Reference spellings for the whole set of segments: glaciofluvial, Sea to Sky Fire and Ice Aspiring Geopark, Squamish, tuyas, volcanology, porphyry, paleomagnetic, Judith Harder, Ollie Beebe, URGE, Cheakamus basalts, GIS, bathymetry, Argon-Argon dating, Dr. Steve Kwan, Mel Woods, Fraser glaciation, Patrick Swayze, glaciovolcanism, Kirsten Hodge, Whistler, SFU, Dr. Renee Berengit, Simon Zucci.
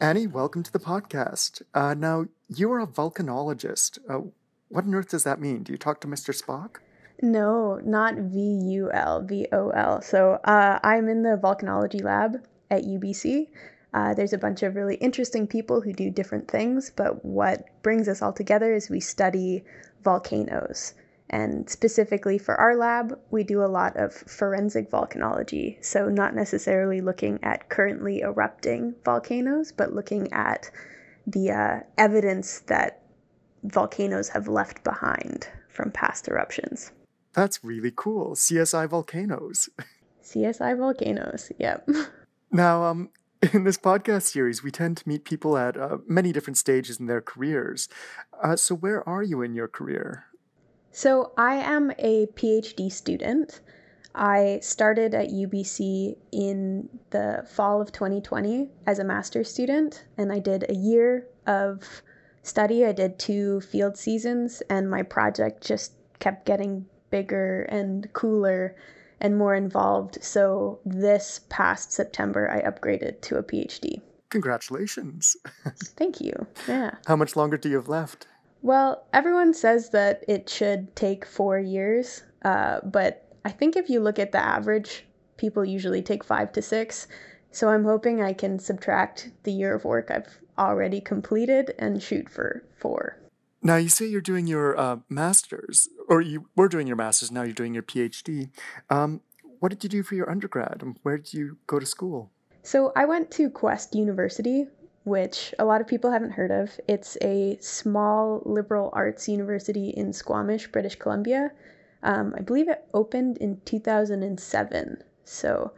Annie, welcome to the podcast. Now, you are a volcanologist. What on earth does that mean? Do you talk to Mr. Spock? No, not V-U-L, V-O-L. So I'm in the volcanology lab at UBC. There's a bunch of really interesting people who do different things, but what brings us all together is we study volcanoes. And specifically for our lab, we do a lot of forensic volcanology. So not necessarily looking at currently erupting volcanoes, but looking at the evidence that volcanoes have left behind from past eruptions. That's really cool. CSI volcanoes. CSI volcanoes, yep. Now, in this podcast series, we tend to meet people at many different stages in their careers. So where are you in your career? So I am a PhD student. I started at UBC in the fall of 2020 as a master's student, and I did a year of study. I did 2 field seasons, and my project just kept getting bigger and cooler and more involved. So this past September, I upgraded to a PhD. Congratulations. Thank you. Yeah. How much longer do you have left? Well, everyone says that it should take 4 years, but I think if you look at the average, people usually take 5 to 6. So I'm hoping I can subtract the year of work I've already completed and shoot for 4. Now, you say you're doing your master's, or you were doing your master's, now you're doing your PhD. What did you do for your undergrad, and where did you go to school? So I went to Quest University, which a lot of people haven't heard of. It's a small liberal arts university in Squamish, British Columbia. I believe it opened in 2007. So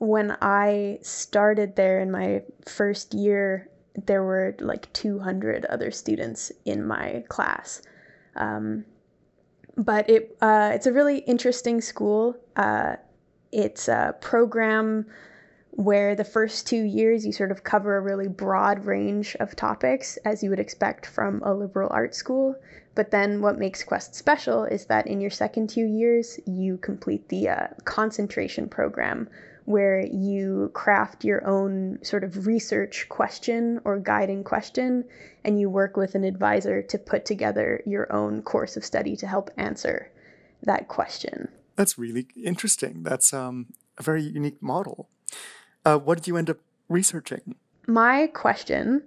when I started there in my first year, there were like 200 other students in my class. But it's a really interesting school. It's a program where the first 2 years you sort of cover a really broad range of topics, as you would expect from a liberal arts school. But then what makes Quest special is that in your second 2 years, you complete the concentration program, where you craft your own sort of research question or guiding question, and you work with an advisor to put together your own course of study to help answer that question. That's really interesting. That's a very unique model. What did you end up researching? My question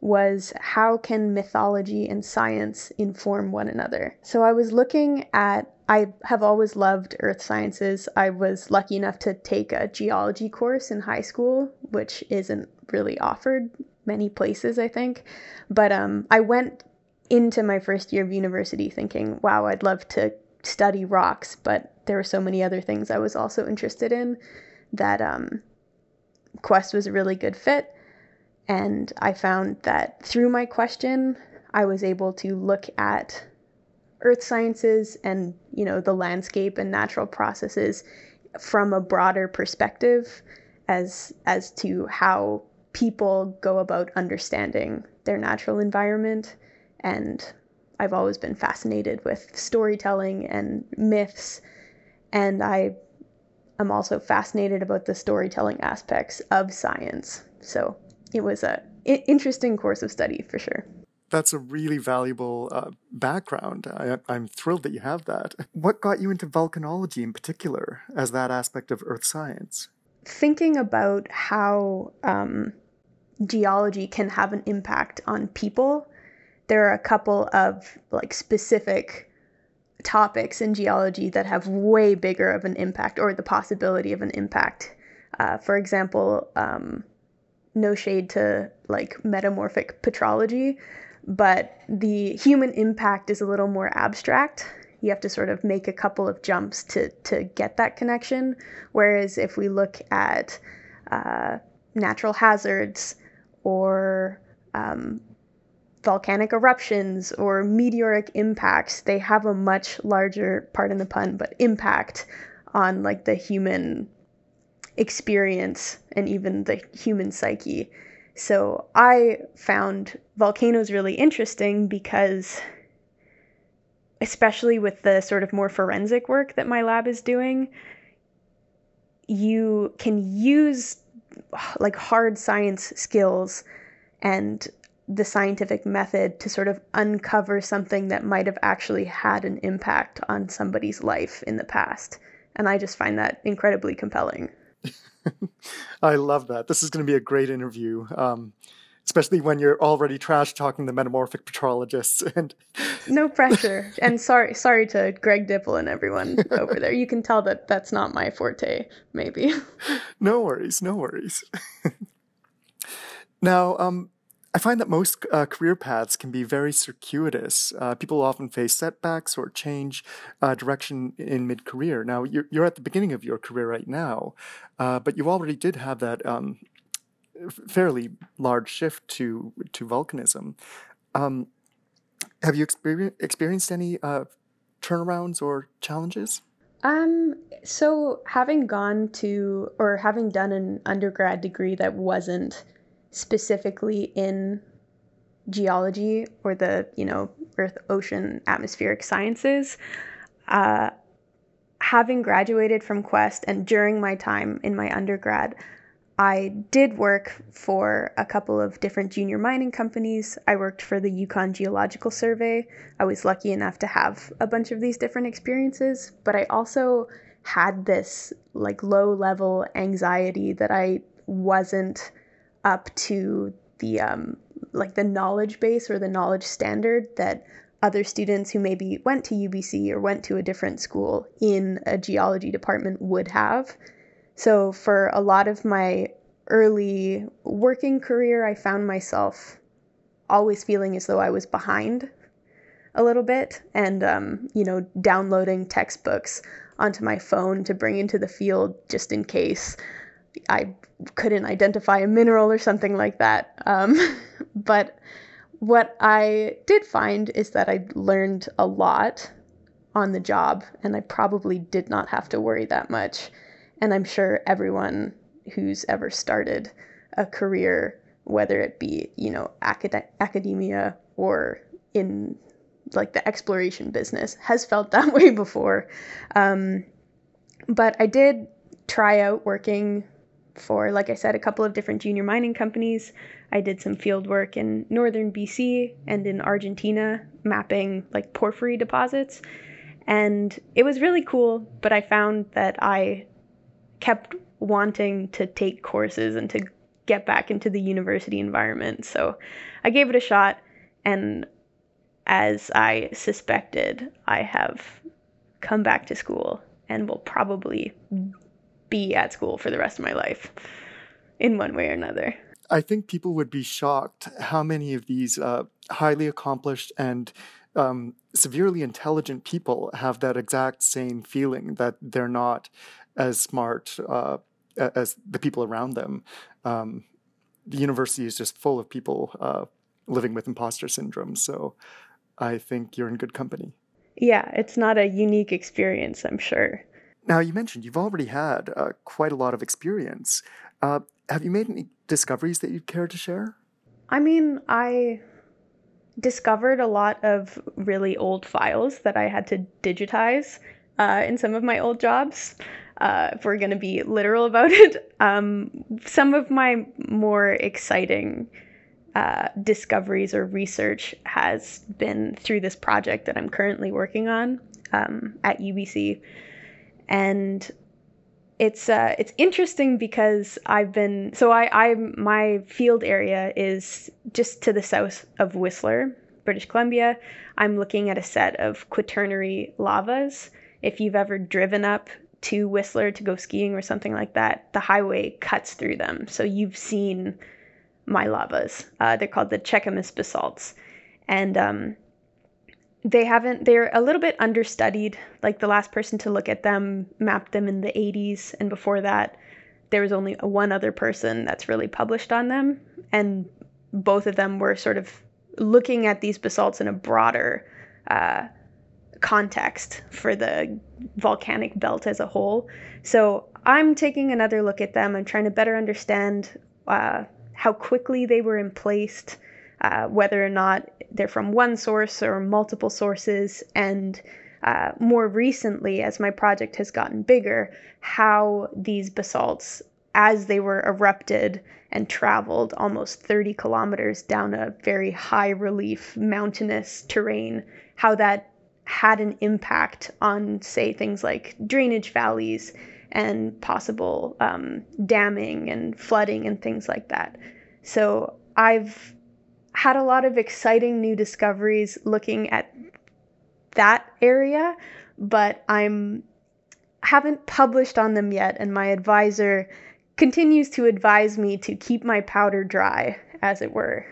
was, how can mythology and science inform one another? So I was looking at, I have always loved earth sciences. I was lucky enough to take a geology course in high school, which isn't really offered many places, I think. But I went into my first year of university thinking, wow, I'd love to study rocks, but there were so many other things I was also interested in that Quest was a really good fit, and I found that through my question, I was able to look at earth sciences and, you know, the landscape and natural processes from a broader perspective as to how people go about understanding their natural environment. And I've always been fascinated with storytelling and myths, and I'm also fascinated about the storytelling aspects of science. So it was an interesting course of study for sure. That's a really valuable background. I'm thrilled that you have that. What got you into volcanology in particular as that aspect of earth science? Thinking about how geology can have an impact on people. There are a couple of like specific topics in geology that have way bigger of an impact, or the possibility of an impact. For example, no shade to like metamorphic petrology, but the human impact is a little more abstract you have to sort of make a couple of jumps to get that connection. Whereas if we look at natural hazards or volcanic eruptions or meteoric impacts, they have a much larger, pardon the pun, but impact on like the human experience and even the human psyche. So I found volcanoes really interesting because, especially with the sort of more forensic work that my lab is doing, you can use like hard science skills and the scientific method to sort of uncover something that might have actually had an impact on somebody's life in the past. And I just find that incredibly compelling. I love that. This is going to be a great interview, especially when you're already trash talking the metamorphic petrologists. And no pressure. And sorry to Greg Dipple and everyone over there. You can tell that that's not my forte, maybe. No worries. Now, I find that most career paths can be very circuitous. People often face setbacks or change direction in mid-career. Now, you're at the beginning of your career right now, but you already did have that fairly large shift to volcanism. Have you experienced any turnarounds or challenges? So having done an undergrad degree that wasn't specifically in geology or the, earth, ocean, atmospheric sciences. Having graduated from Quest and during my time in my undergrad, I did work for a couple of different junior mining companies. I worked for the Yukon Geological Survey. I was lucky enough to have a bunch of these different experiences, but I also had this like low level anxiety that I wasn't up to the knowledge base or the knowledge standard that other students who maybe went to UBC or went to a different school in a geology department would have. So for a lot of my early working career, I found myself always feeling as though I was behind a little bit and, downloading textbooks onto my phone to bring into the field just in case I couldn't identify a mineral or something like that. But what I did find is that I learned a lot on the job, and I probably did not have to worry that much. And I'm sure everyone who's ever started a career, whether it be, academia or in like the exploration business, has felt that way before. But I did try out working for, like I said, a couple of different junior mining companies. I did some field work in northern BC and in Argentina, mapping like porphyry deposits. And it was really cool, but I found that I kept wanting to take courses and to get back into the university environment. So I gave it a shot. And as I suspected, I have come back to school and will probably be at school for the rest of my life in one way or another. I think people would be shocked how many of these highly accomplished and severely intelligent people have that exact same feeling that they're not as smart as the people around them. The university is just full of people living with imposter syndrome. So I think you're in good company. Yeah, it's not a unique experience, I'm sure. Now, you mentioned you've already had quite a lot of experience. Have you made any discoveries that you'd care to share? I mean, I discovered a lot of really old files that I had to digitize in some of my old jobs, if we're going to be literal about it. Some of my more exciting discoveries or research has been through this project that I'm currently working on at UBC. And it's interesting because my field area is just to the south of Whistler, British Columbia. I'm looking at a set of quaternary lavas. If you've ever driven up to Whistler to go skiing or something like that, the highway cuts through them. So you've seen my lavas. They're called the Cheakamus basalts. And They're a little bit understudied. Like, the last person to look at them mapped them in the 80s, and before that there was only one other person that's really published on them, and both of them were sort of looking at these basalts in a broader context for the volcanic belt as a whole. So I'm taking another look at them. I'm trying to better understand how quickly they were emplaced, whether or not they're from one source or multiple sources, and more recently, as my project has gotten bigger, how these basalts, as they were erupted and traveled almost 30 kilometers down a very high relief mountainous terrain, how that had an impact on, say, things like drainage valleys and possible damming and flooding and things like that. So I've had a lot of exciting new discoveries looking at that area, but haven't published on them yet, and my advisor continues to advise me to keep my powder dry, as it were.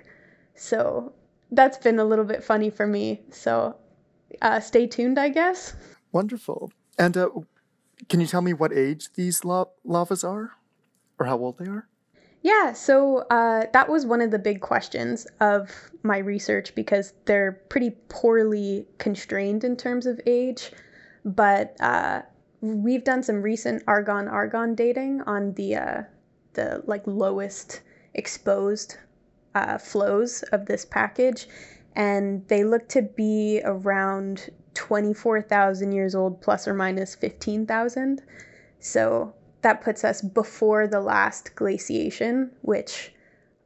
So that's been a little bit funny for me. So stay tuned, I guess. Wonderful. And can you tell me what age these lavas are, or how old they are? Yeah, so that was one of the big questions of my research, because they're pretty poorly constrained in terms of age. But we've done some recent Argon-Argon dating on the like lowest exposed flows of this package, and they look to be around 24,000 years old, plus or minus 15,000. So that puts us before the last glaciation, which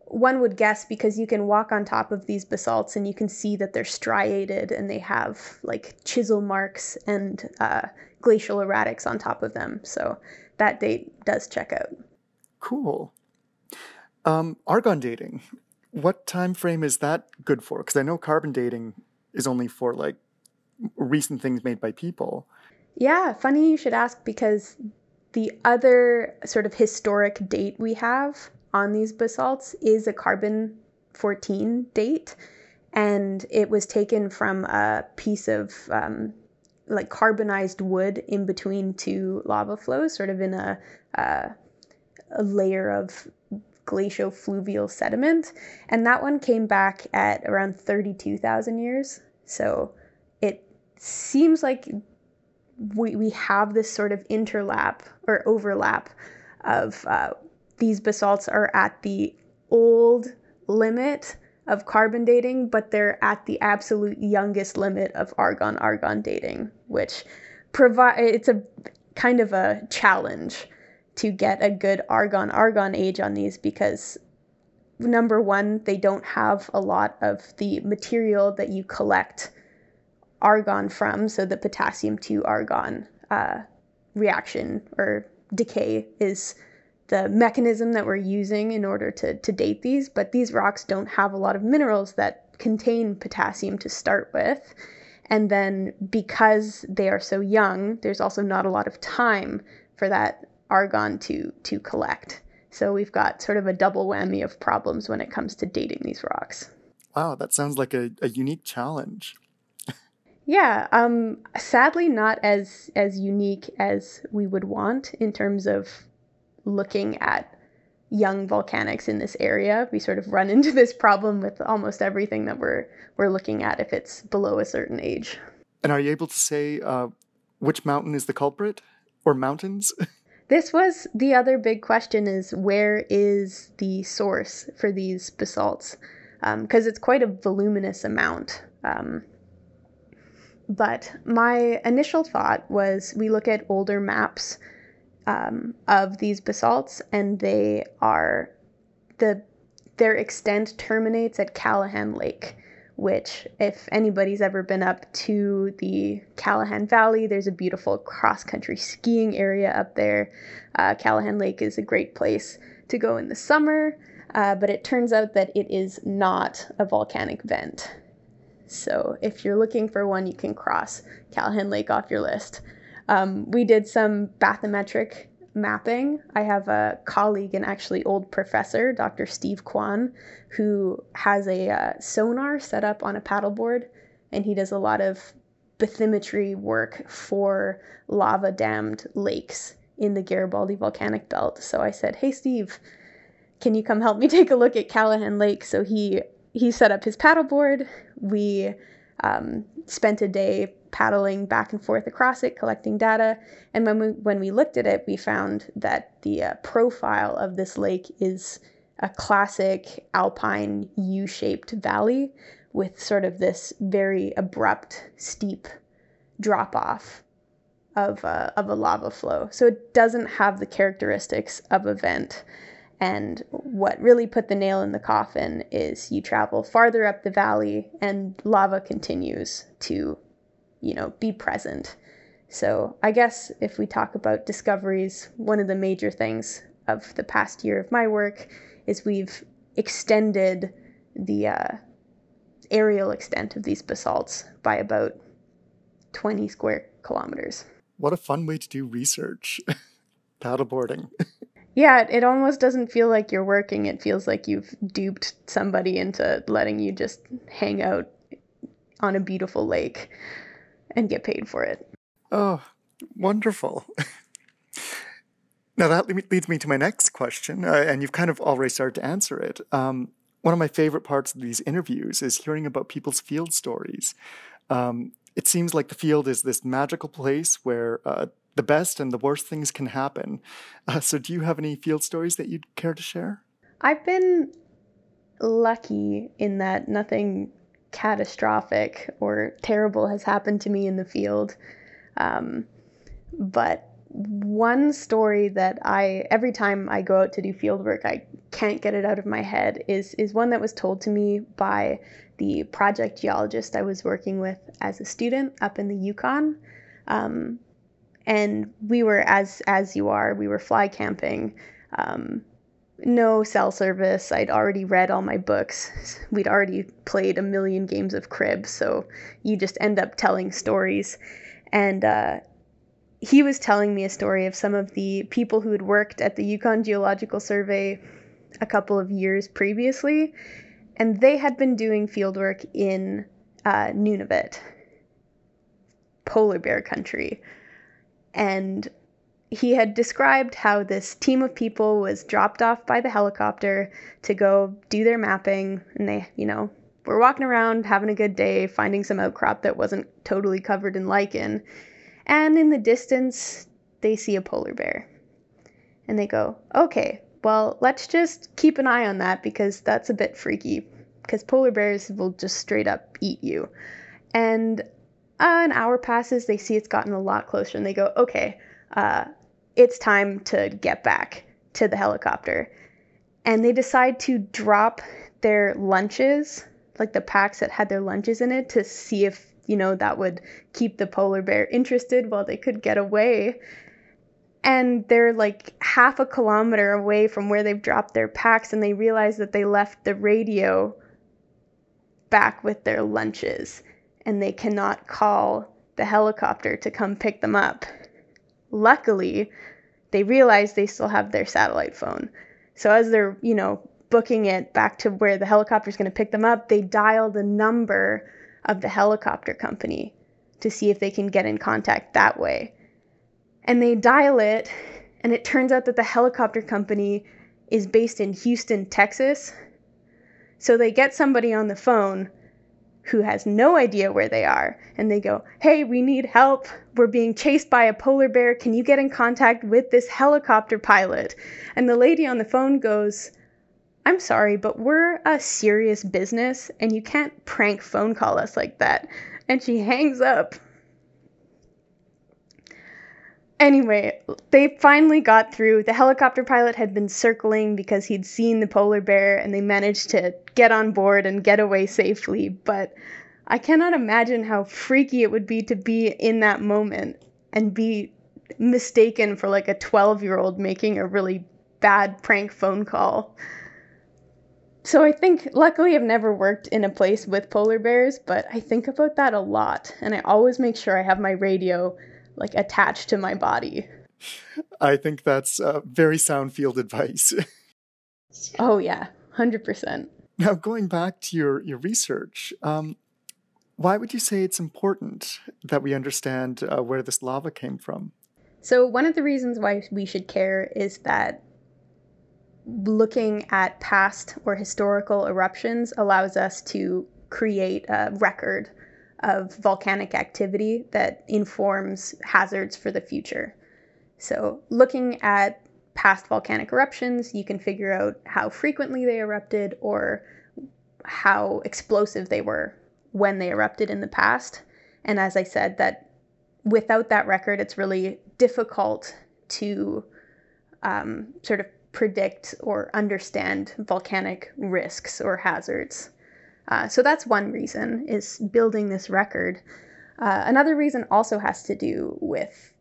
one would guess, because you can walk on top of these basalts and you can see that they're striated and they have like chisel marks and glacial erratics on top of them. So that date does check out. Cool. Argon dating, what time frame is that good for? Because I know carbon dating is only for like recent things made by people. Yeah, funny you should ask, because the other sort of historic date we have on these basalts is a carbon-14 date, and it was taken from a piece of like carbonized wood in between two lava flows, sort of in a layer of glaciofluvial sediment, and that one came back at around 32,000 years. So it seems like we have this sort of interlap or overlap of these basalts are at the old limit of carbon dating, but they're at the absolute youngest limit of argon-argon dating, which it's a kind of a challenge to get a good argon-argon age on these, because number one, they don't have a lot of the material that you collect argon from, so the potassium to argon reaction or decay is the mechanism that we're using in order to date these, but these rocks don't have a lot of minerals that contain potassium to start with. And then because they are so young, there's also not a lot of time for that argon to collect. So we've got sort of a double whammy of problems when it comes to dating these rocks. Wow, that sounds like a unique challenge. Yeah, sadly not as unique as we would want in terms of looking at young volcanics in this area. We sort of run into this problem with almost everything that we're looking at if it's below a certain age. And are you able to say which mountain is the culprit, or mountains? This was the other big question, is where is the source for these basalts? Because it's quite a voluminous amount. But my initial thought was, we look at older maps of these basalts, and they are their extent terminates at Callahan Lake, which, if anybody's ever been up to the Callahan Valley, there's a beautiful cross-country skiing area up there. Callahan Lake is a great place to go in the summer, but it turns out that it is not a volcanic vent. So if you're looking for one, you can cross Callahan Lake off your list. We did some bathymetric mapping. I have a colleague and actually old professor, Dr. Steve Kwan, who has a sonar set up on a paddleboard, and he does a lot of bathymetry work for lava-dammed lakes in the Garibaldi volcanic belt. So I said, hey, Steve, can you come help me take a look at Callahan Lake? So he set up his paddleboard. We spent a day paddling back and forth across it, collecting data. And when we looked at it, we found that the profile of this lake is a classic alpine U-shaped valley with sort of this very abrupt, steep drop-off of a lava flow. So it doesn't have the characteristics of a vent. And what really put the nail in the coffin is you travel farther up the valley and lava continues to, you know, be present. So I guess if we talk about discoveries, one of the major things of the past year of my work is we've extended the aerial extent of these basalts by about 20 square kilometers. What a fun way to do research. Paddleboarding. Yeah, it almost doesn't feel like you're working. It feels like you've duped somebody into letting you just hang out on a beautiful lake and get paid for it. Oh, wonderful. Now that leads me to my next question, and you've kind of already started to answer it. One of my favorite parts of these interviews is hearing about people's field stories. It seems like the field is this magical place where the best and the worst things can happen. So do you have any field stories that you'd care to share? I've been lucky in that nothing catastrophic or terrible has happened to me in the field. But one story that every time I go out to do field work, I can't get it out of my head is one that was told to me by the project geologist I was working with as a student up in the Yukon. And we were, as you are, we were fly camping, no cell service. I'd already read all my books. We'd already played a million games of crib. So you just end up telling stories. And he was telling me a story of some of the people who had worked at the Yukon Geological Survey a couple of years previously. And they had been doing fieldwork in Nunavut, polar bear country. And he had described how this team of people was dropped off by the helicopter to go do their mapping. And they, you know, were walking around, having a good day, finding some outcrop that wasn't totally covered in lichen. And in the distance, they see a polar bear. And they go, okay, well, let's just keep an eye on that because that's a bit freaky. Because polar bears will just straight up eat you. And an hour passes, they see it's gotten a lot closer, and they go, okay, it's time to get back to the helicopter. And they decide to drop their lunches, like the packs that had their lunches in it, to see if, you know, that would keep the polar bear interested while they could get away. And they're like half a kilometer away from where they've dropped their packs, and they realize that they left the radio back with their lunches. And they cannot call the helicopter to come pick them up. Luckily, they realize they still have their satellite phone. So as they're, you know, booking it back to where the helicopter's going to pick them up, they dial the number of the helicopter company to see if they can get in contact that way. And they dial it, and it turns out that the helicopter company is based in Houston, Texas. So they get somebody on the phone who has no idea where they are, and they go, hey, we need help. We're being chased by a polar bear. Can you get in contact with this helicopter pilot? And the lady on the phone goes, I'm sorry, but we're a serious business, and you can't prank phone call us like that. And she hangs up. Anyway, they finally got through. The helicopter pilot had been circling because he'd seen the polar bear, and they managed to get on board and get away safely. But I cannot imagine how freaky it would be to be in that moment and be mistaken for like a 12-year-old making a really bad prank phone call. So I think, luckily, I've never worked in a place with polar bears, but I think about that a lot. And I always make sure I have my radio like attached to my body. I think that's very sound field advice. Oh yeah, 100%. Now going back to your research, Why would you say it's important that we understand where this lava came from? So one of the reasons why we should care is that looking at past or historical eruptions allows us to create a record of volcanic activity that informs hazards for the future. So looking at past volcanic eruptions, you can figure out how frequently they erupted or how explosive they were when they erupted in the past. And as I said, that without that record, it's really difficult to sort of predict or understand volcanic risks or hazards. So that's one reason, is building this record. Another reason also has to do with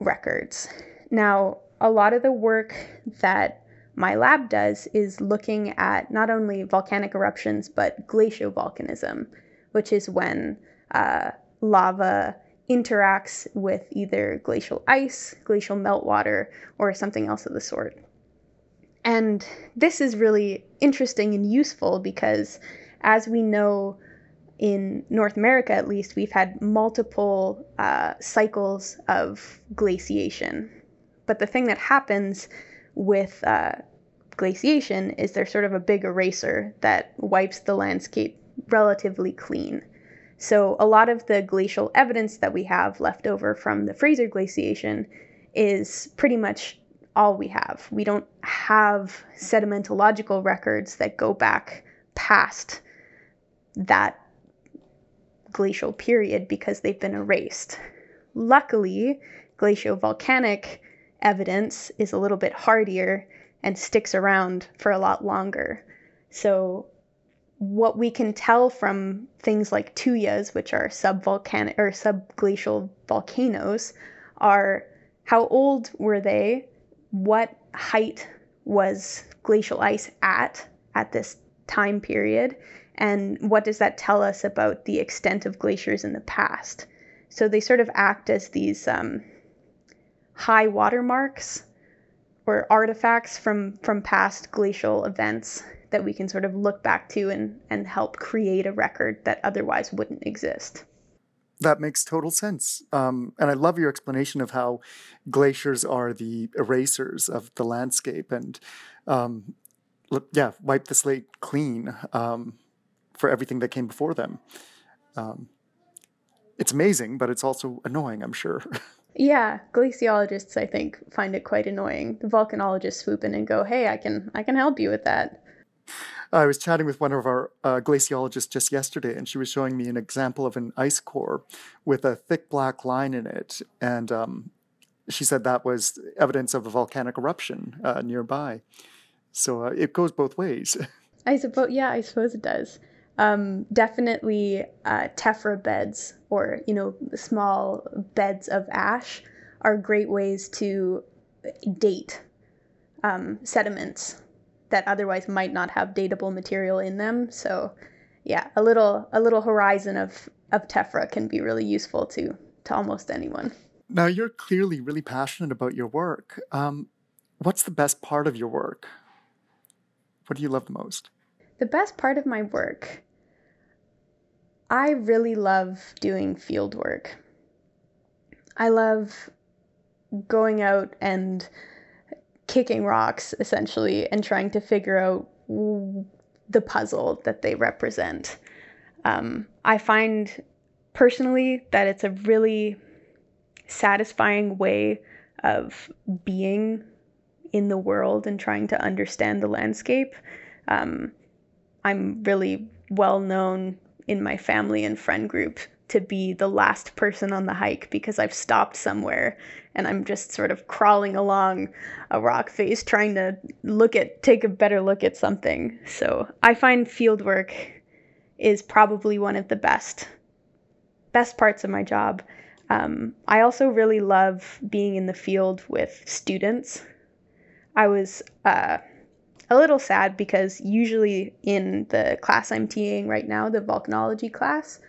records. Now, a lot of the work that my lab does is looking at not only volcanic eruptions, but glaciovolcanism, which is when lava interacts with either glacial ice, glacial meltwater, or something else of the sort. And this is really interesting and useful because, as we know, in North America at least, we've had multiple cycles of glaciation. But the thing that happens with glaciation is there's sort of a big eraser that wipes the landscape relatively clean. So a lot of the glacial evidence that we have left over from the Fraser glaciation is pretty much all we have. We don't have sedimentological records that go back past that glacial period because they've been erased. Luckily, glaciovolcanic evidence is a little bit hardier and sticks around for a lot longer. So what we can tell from things like tuyas, which are subvolcanic or subglacial volcanoes, are how old were they, what height was glacial ice at this time period, and what does that tell us about the extent of glaciers in the past. So they sort of act as these high watermarks or artifacts from past glacial events that we can sort of look back to and help create a record that otherwise wouldn't exist. That makes total sense. And I love your explanation of how glaciers are the erasers of the landscape and, wipe the slate clean for everything that came before them. It's amazing, but it's also annoying, I'm sure. Yeah, glaciologists, I think, find it quite annoying. The volcanologists swoop in and go, hey, I can help you with that. I was chatting with one of our glaciologists just yesterday, and she was showing me an example of an ice core with a thick black line in it. And she said that was evidence of a volcanic eruption nearby. So it goes both ways. I suppose it does. Definitely tephra beds, or, small beds of ash, are great ways to date sediments that otherwise might not have datable material in them. So yeah, a little horizon of tephra can be really useful to almost anyone. Now, you're clearly really passionate about your work. What's the best part of your work? What do you love the most? The best part of my work, I really love doing field work. I love going out and kicking rocks, essentially, and trying to figure out the puzzle that they represent. I find personally that it's a really satisfying way of being in the world and trying to understand the landscape. I'm really well known in my family and friend group to be the last person on the hike because I've stopped somewhere and I'm just sort of crawling along a rock face trying to take a better look at something. So I find fieldwork is probably one of the best parts of my job. I also really love being in the field with students. I was a little sad because usually in the class I'm teaching right now, the volcanology class,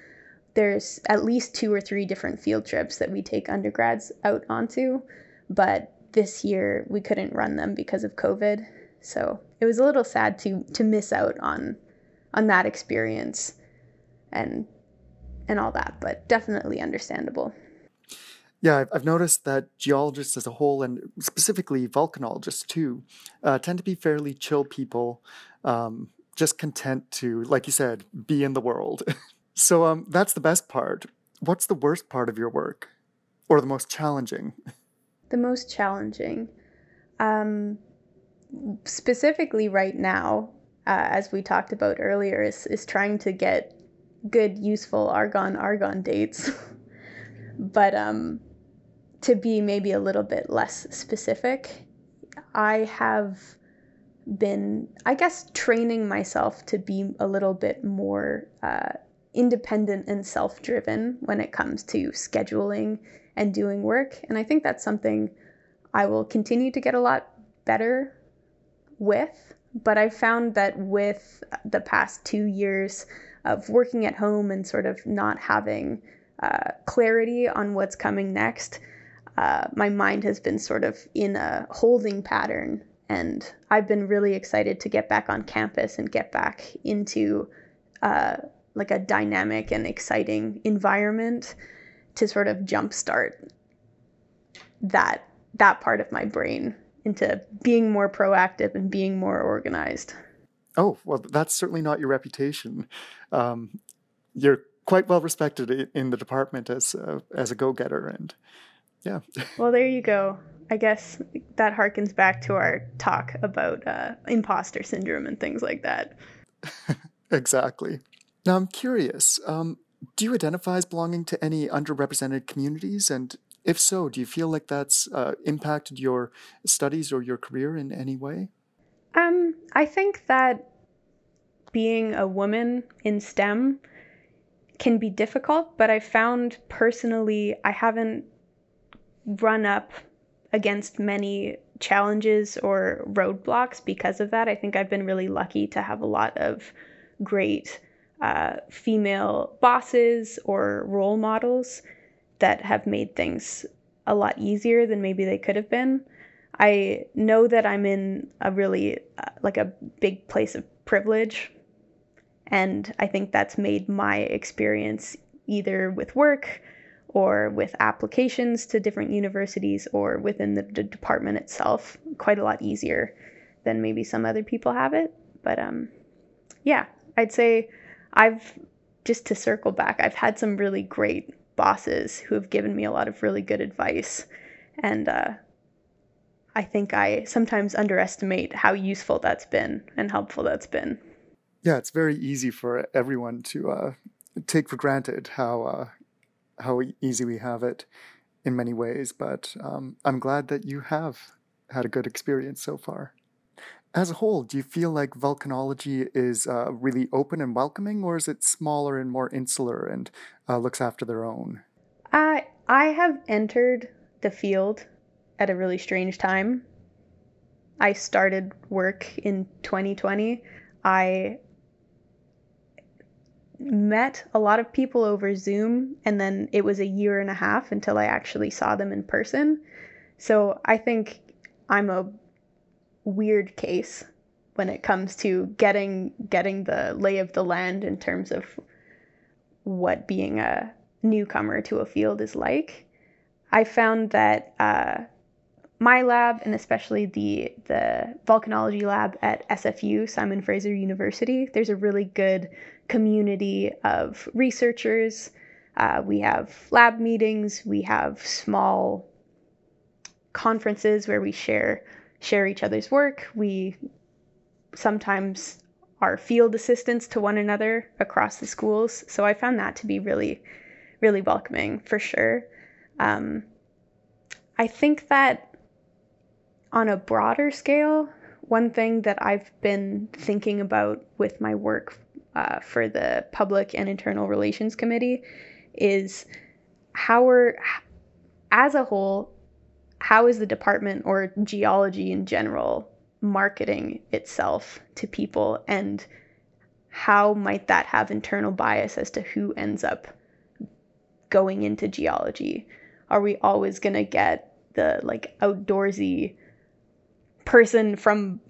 there's at least 2 or 3 different field trips that we take undergrads out onto, but this year we couldn't run them because of COVID. So it was a little sad to miss out on that experience. And and all that, but definitely understandable. Yeah, I've noticed that geologists as a whole, and specifically volcanologists too, tend to be fairly chill people, just content to, like you said, be in the world. So that's the best part. What's the worst part of your work, or the most challenging? The most challenging, specifically right now, as we talked about earlier, is trying to get good, useful argon-argon dates, but to be maybe a little bit less specific. I have been, I guess, training myself to be a little bit more independent and self-driven when it comes to scheduling and doing work. And I think that's something I will continue to get a lot better with. But I found that with the past 2 years of working at home and sort of not having clarity on what's coming next, my mind has been sort of in a holding pattern. And I've been really excited to get back on campus and get back into like a dynamic and exciting environment to sort of jumpstart that part of my brain into being more proactive and being more organized. Oh, well, that's certainly not your reputation. You're quite well respected in the department as a go-getter, and yeah. Well, there you go. I guess that harkens back to our talk about imposter syndrome and things like that. Exactly. Now, I'm curious, do you identify as belonging to any underrepresented communities? And if so, do you feel like that's impacted your studies or your career in any way? I think that being a woman in STEM can be difficult, but I found personally I haven't run up against many challenges or roadblocks because of that. I think I've been really lucky to have a lot of great female bosses or role models that have made things a lot easier than maybe they could have been. I know that I'm in a really like a big place of privilege, and I think that's made my experience either with work or with applications to different universities or within the department itself quite a lot easier than maybe some other people have it. But yeah, I'd say I've, just to circle back, I've had some really great bosses who have given me a lot of really good advice. And I think I sometimes underestimate how useful that's been and helpful that's been. Yeah, it's very easy for everyone to take for granted how easy we have it in many ways. But I'm glad that you have had a good experience so far. As a whole, do you feel like volcanology is really open and welcoming, or is it smaller and more insular and looks after their own? I have entered the field at a really strange time. I started work in 2020. I met a lot of people over Zoom, and then it was a year and a half until I actually saw them in person. So I think I'm a weird case when it comes to getting the lay of the land in terms of what being a newcomer to a field is like. I found that my lab, and especially the volcanology lab at SFU, Simon Fraser University, there's a really good community of researchers. We have lab meetings, we have small conferences where we share each other's work. We sometimes are field assistants to one another across the schools. So I found that to be really, really welcoming for sure. I think that on a broader scale, one thing that I've been thinking about with my work for the Public and Internal Relations Committee is how is the department or geology in general marketing itself to people, and how might that have internal bias as to who ends up going into geology? Are we always going to get the like outdoorsy person from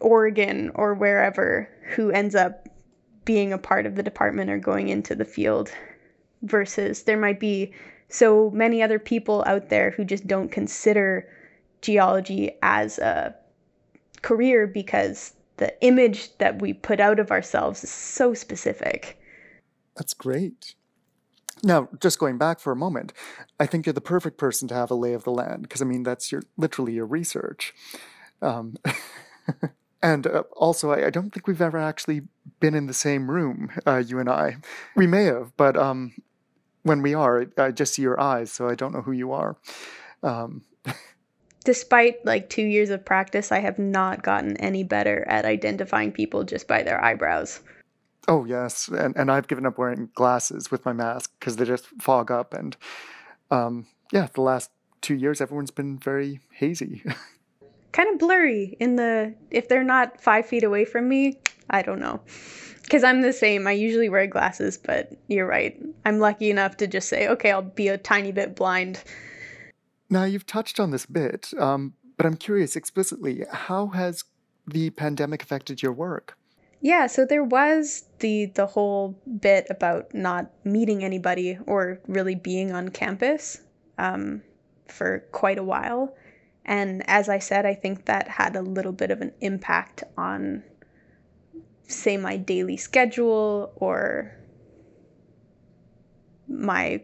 Oregon or wherever who ends up being a part of the department or going into the field, versus there might be so many other people out there who just don't consider geology as a career because the image that we put out of ourselves is so specific. That's great. Now, just going back for a moment, I think you're the perfect person to have a lay of the land, because, I mean, that's literally your research. And also, I don't think we've ever actually been in the same room, you and I. We may have, but when we are, I just see your eyes, so I don't know who you are. Despite, 2 years of practice, I have not gotten any better at identifying people just by their eyebrows. Oh, yes. And I've given up wearing glasses with my mask because they just fog up. And the last 2 years, everyone's been very hazy. Kind of blurry if they're not 5 feet away from me, I don't know. Because I'm the same. I usually wear glasses, but you're right. I'm lucky enough to just say, okay, I'll be a tiny bit blind. Now, you've touched on this bit, but I'm curious explicitly, how has the pandemic affected your work? Yeah, so there was the whole bit about not meeting anybody or really being on campus for quite a while. And as I said, I think that had a little bit of an impact on, say, my daily schedule or my,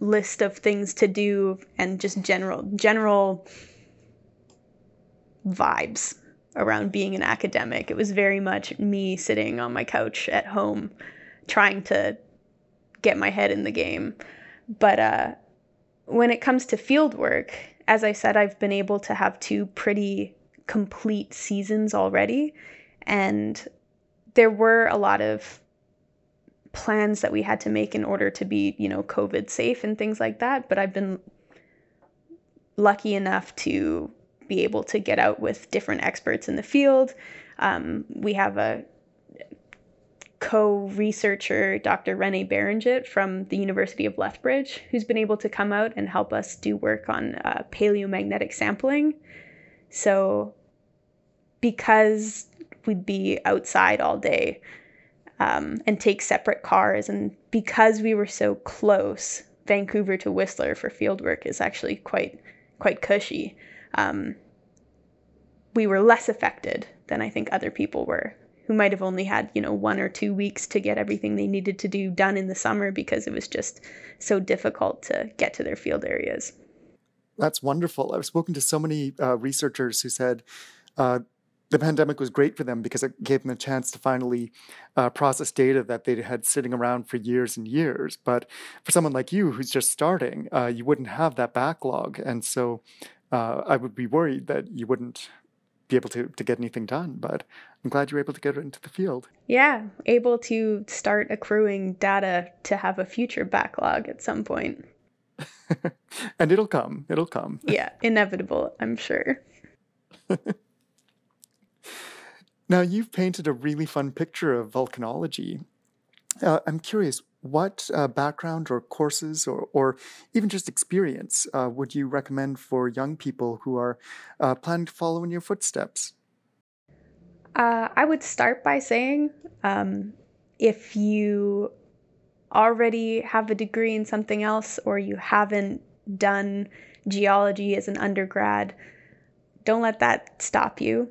list of things to do and just general vibes around being an academic. It was very much me sitting on my couch at home trying to get my head in the game. But when it comes to fieldwork, as I said, I've been able to have two pretty complete seasons already. And there were a lot of plans that we had to make in order to be, COVID safe and things like that. But I've been lucky enough to be able to get out with different experts in the field. We have a co-researcher, Dr. Renee Berengit from the University of Lethbridge, who's been able to come out and help us do work on paleomagnetic sampling. So because we'd be outside all day and take separate cars, and because we were so close, Vancouver to Whistler for fieldwork is actually quite cushy. We were less affected than I think other people were, who might have only had, 1 or 2 weeks to get everything they needed to do done in the summer because it was just so difficult to get to their field areas. That's wonderful. I've spoken to so many researchers who said the pandemic was great for them because it gave them a chance to finally process data that they had sitting around for years and years. But for someone like you who's just starting, you wouldn't have that backlog. And so I would be worried that you wouldn't be able to get anything done, but I'm glad you were able to get it into the field. Yeah, able to start accruing data to have a future backlog at some point. And it'll come. Yeah, inevitable, I'm sure. Now, you've painted a really fun picture of volcanology. I'm curious, what background or courses or even just experience would you recommend for young people who are planning to follow in your footsteps? I would start by saying if you already have a degree in something else or you haven't done geology as an undergrad, don't let that stop you.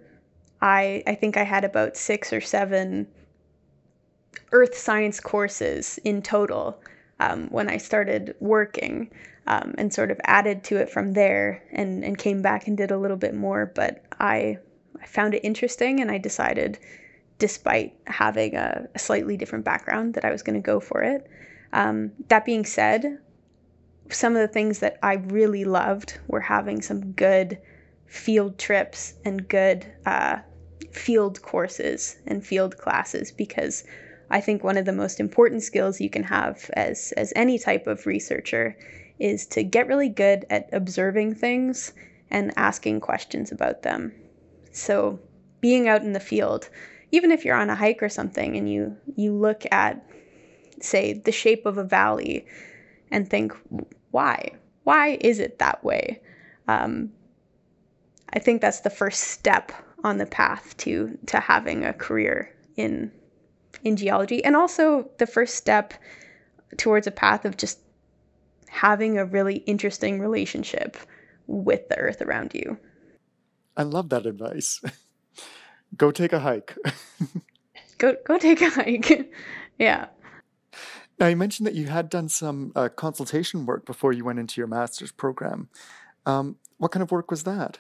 I think I had about 6 or 7 earth science courses in total when I started working and sort of added to it from there and came back and did a little bit more. But I found it interesting, and I decided, despite having a slightly different background, that I was going to go for it. That being said, some of the things that I really loved were having some good field trips and good field courses and field classes, because I think one of the most important skills you can have as any type of researcher is to get really good at observing things and asking questions about them. So being out in the field, even if you're on a hike or something and you look at, say, the shape of a valley and think, why? Why is it that way? I think that's the first step on the path to having a career in in geology, and also the first step towards a path of just having a really interesting relationship with the earth around you. I love that advice. Go take a hike. Go take a hike. Yeah. Now, you mentioned that you had done some consultation work before you went into your master's program. What kind of work was that?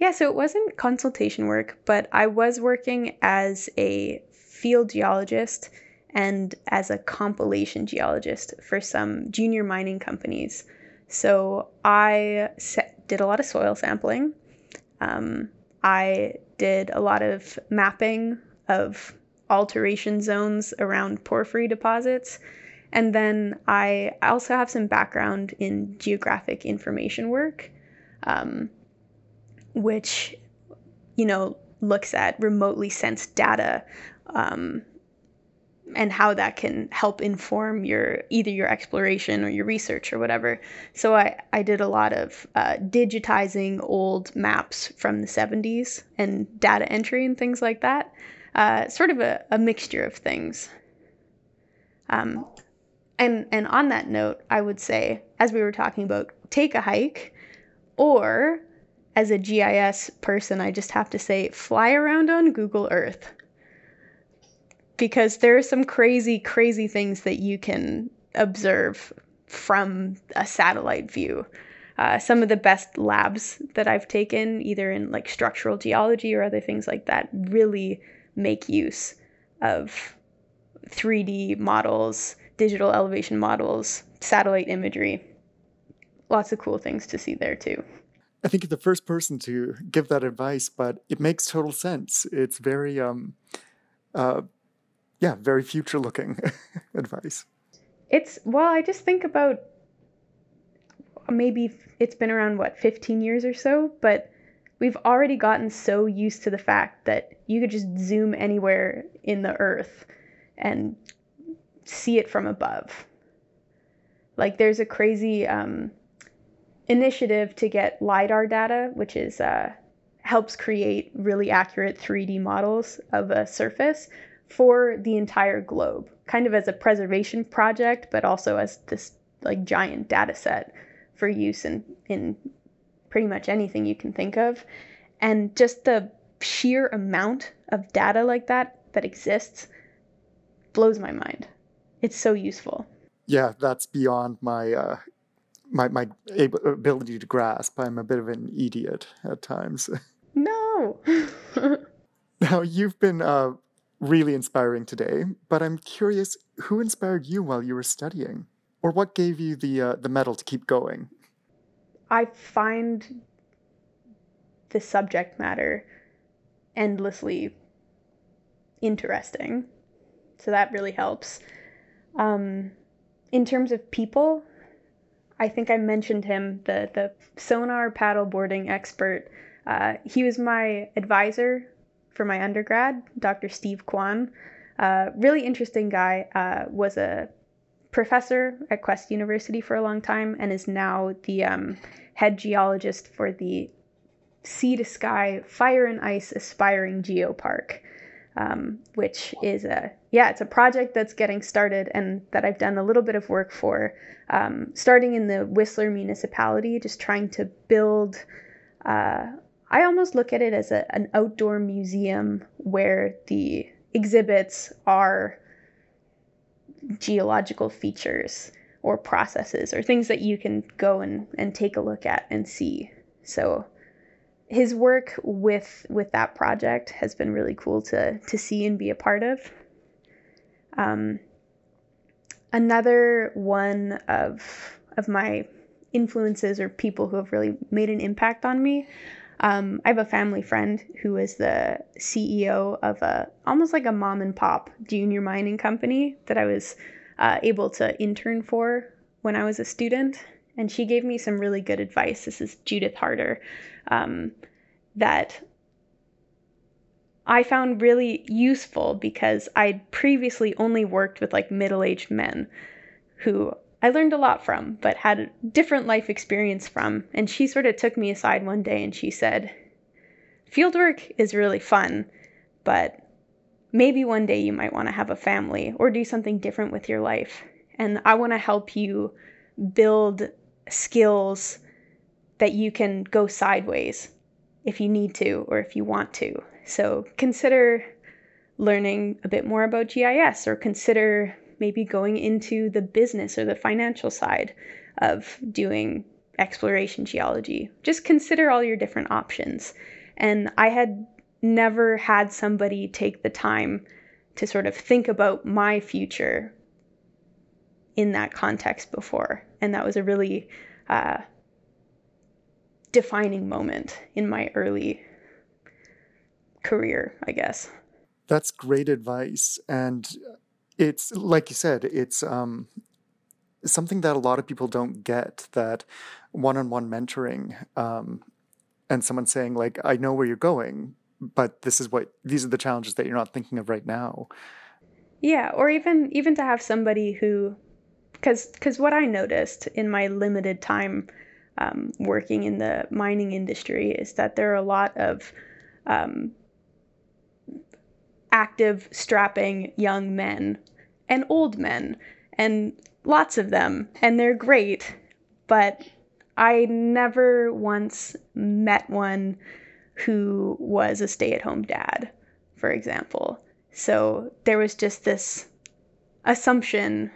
Yeah, so it wasn't consultation work, but I was working as a field geologist and as a compilation geologist for some junior mining companies. So I did a lot of soil sampling. I did a lot of mapping of alteration zones around porphyry deposits. And then I also have some background in geographic information work, which, you know, looks at remotely sensed data, and how that can help inform your either your exploration or your research or whatever. So I did a lot of digitizing old maps from the 70s and data entry and things like that. Sort of a mixture of things. And on that note, I would say, as we were talking about, take a hike, or as a GIS person, I just have to say, fly around on Google Earth. Because there are some crazy, crazy things that you can observe from a satellite view. Some of the best labs that I've taken, either in like structural geology or other things like that, really make use of 3D models, digital elevation models, satellite imagery. Lots of cool things to see there too. I think you're the first person to give that advice, but it makes total sense. It's very... very future-looking advice. I just think about, maybe it's been around, 15 years or so, but we've already gotten so used to the fact that you could just zoom anywhere in the earth and see it from above. Like, there's a crazy initiative to get LiDAR data, which is helps create really accurate 3D models of a surface for the entire globe, kind of as a preservation project, but also as this like giant data set for use in pretty much anything you can think of. And just the sheer amount of data like that exists blows my mind. It's so useful. Yeah, that's beyond my my ability to grasp. I'm a bit of an idiot at times. No. Now, you've been really inspiring today, but I'm curious, who inspired you while you were studying? Or what gave you the mettle to keep going? I find the subject matter endlessly interesting, so that really helps. In terms of people, I think I mentioned him, the sonar paddleboarding expert. He was my advisor for my undergrad, Dr. Steve Kwan, really interesting guy, was a professor at Quest University for a long time and is now the head geologist for the Sea to Sky Fire and Ice Aspiring Geopark, which is it's a project that's getting started and that I've done a little bit of work for, starting in the Whistler municipality, just trying to build I almost look at it as an outdoor museum where the exhibits are geological features or processes or things that you can go and take a look at and see. So his work with that project has been really cool to see and be a part of. Another one of my influences or people who have really made an impact on me, I have a family friend who is the CEO of almost like a mom and pop junior mining company that I was able to intern for when I was a student. And she gave me some really good advice. This is Judith Harder, that I found really useful because I'd previously only worked with like middle-aged men who I learned a lot from, but had a different life experience from. And she sort of took me aside one day and she said, fieldwork is really fun, but maybe one day you might want to have a family or do something different with your life. And I want to help you build skills that you can go sideways if you need to or if you want to. So consider learning a bit more about GIS, or consider maybe going into the business or the financial side of doing exploration geology. Just consider all your different options. And I had never had somebody take the time to sort of think about my future in that context before. And that was a really defining moment in my early career, I guess. That's great advice. And it's, like you said, it's something that a lot of people don't get, that one-on-one mentoring and someone saying, like, I know where you're going, but this is what, these are the challenges that you're not thinking of right now. Yeah, or even to have somebody who, because what I noticed in my limited time working in the mining industry is that there are a lot of active, strapping young men and old men, and lots of them, and they're great, but I never once met one who was a stay-at-home dad, for example. So there was just this assumption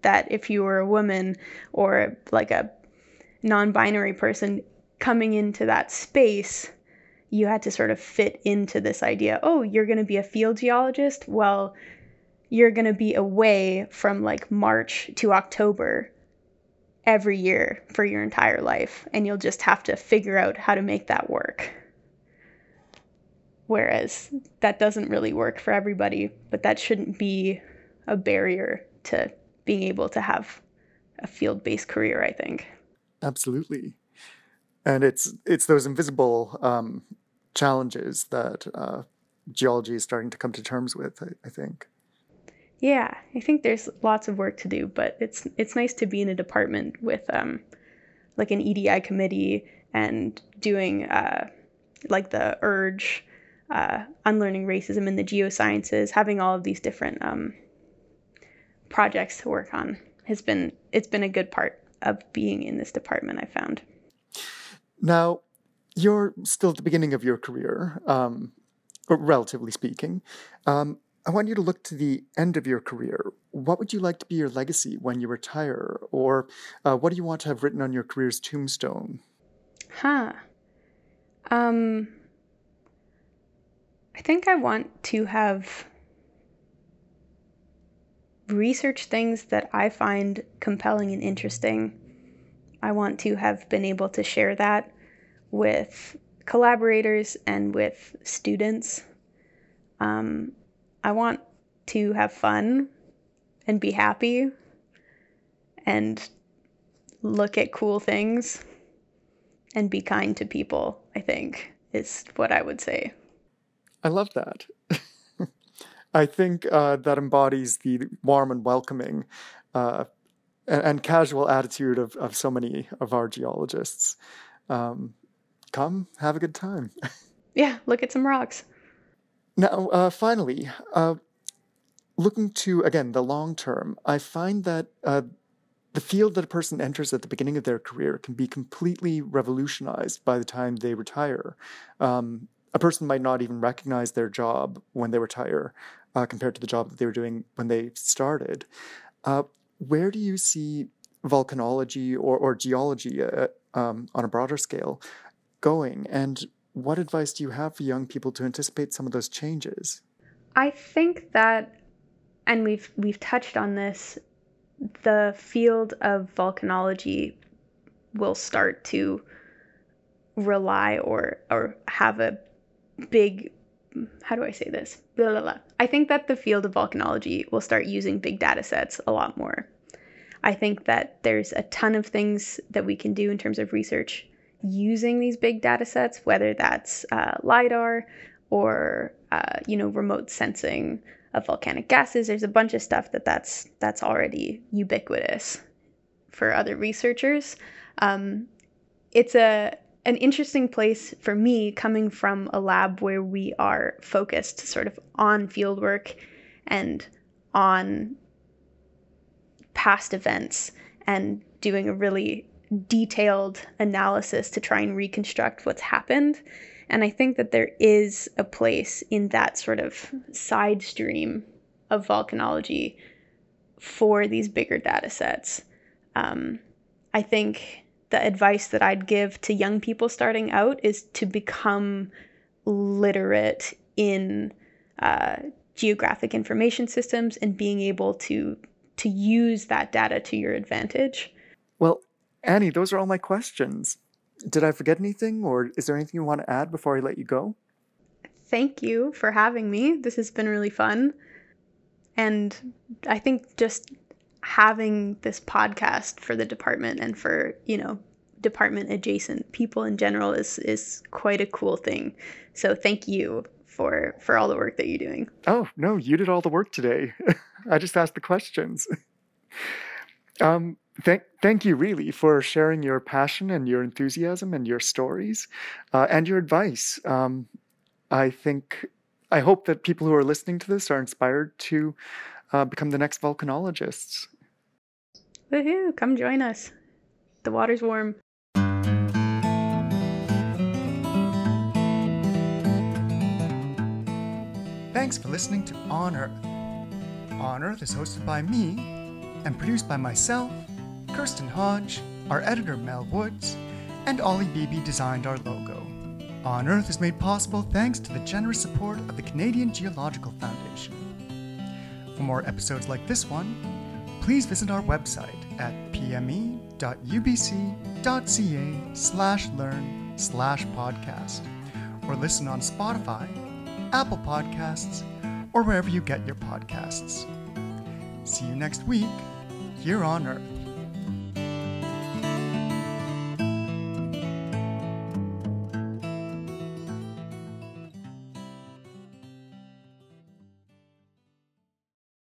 that if you were a woman or like a non-binary person coming into that space, you had to sort of fit into this idea, oh, you're going to be a field geologist? Well, you're going to be away from like March to October every year for your entire life, and you'll just have to figure out how to make that work. Whereas that doesn't really work for everybody, but that shouldn't be a barrier to being able to have a field-based career, I think. Absolutely. And it's those invisible challenges that geology is starting to come to terms with, I think. Yeah, I think there's lots of work to do, but it's nice to be in a department with like an EDI committee and doing like the URGE, Unlearning Racism in the Geosciences, having all of these different projects to work on it's been a good part of being in this department, I found. Now, you're still at the beginning of your career, relatively speaking. I want you to look to the end of your career. What would you like to be your legacy when you retire? Or what do you want to have written on your career's tombstone? I think I want to have researched things that I find compelling and interesting. I want to have been able to share that with collaborators and with students. I want to have fun and be happy and look at cool things and be kind to people, I think, is what I would say. I love that. I think that embodies the warm and welcoming and casual attitude of so many of our geologists. Come, have a good time. Yeah, look at some rocks. Now, finally, looking to, again, the long term, I find that the field that a person enters at the beginning of their career can be completely revolutionized by the time they retire. A person might not even recognize their job when they retire compared to the job that they were doing when they started. Where do you see volcanology or geology on a broader scale going? And what advice do you have for young people to anticipate some of those changes? I think that, and we've touched on this, the field of volcanology will start to rely or have a big, how do I say this? Blah, blah, blah. I think that the field of volcanology will start using big data sets a lot more. I think that there's a ton of things that we can do in terms of research using these big data sets, whether that's LiDAR or, remote sensing of volcanic gases. There's a bunch of stuff that's already ubiquitous for other researchers. It's a an interesting place for me, coming from a lab where we are focused sort of on fieldwork and on past events and doing a really detailed analysis to try and reconstruct what's happened. And I think that there is a place in that sort of side stream of volcanology for these bigger data sets. I think the advice that I'd give to young people starting out is to become literate in geographic information systems and being able to use that data to your advantage. Well, Annie, those are all my questions. Did I forget anything, or is there anything you want to add before I let you go? Thank you for having me. This has been really fun. And I think just having this podcast for the department and for, department adjacent people in general is quite a cool thing. So thank you for all the work that you're doing. Oh, no, you did all the work today. I just asked the questions. Thank you, really, for sharing your passion and your enthusiasm and your stories and your advice. I hope that people who are listening to this are inspired to become the next volcanologists. Woohoo! Come join us. The water's warm. Thanks for listening to On Earth. On Earth is hosted by me, and produced by myself, Kirsten Hodge, our editor Mel Woods, and Ollie Beebe designed our logo. On Earth is made possible thanks to the generous support of the Canadian Geological Foundation. For more episodes like this one, please visit our website at pme.ubc.ca/learn/podcast, or listen on Spotify, Apple Podcasts, or wherever you get your podcasts. See you next week, here on Earth.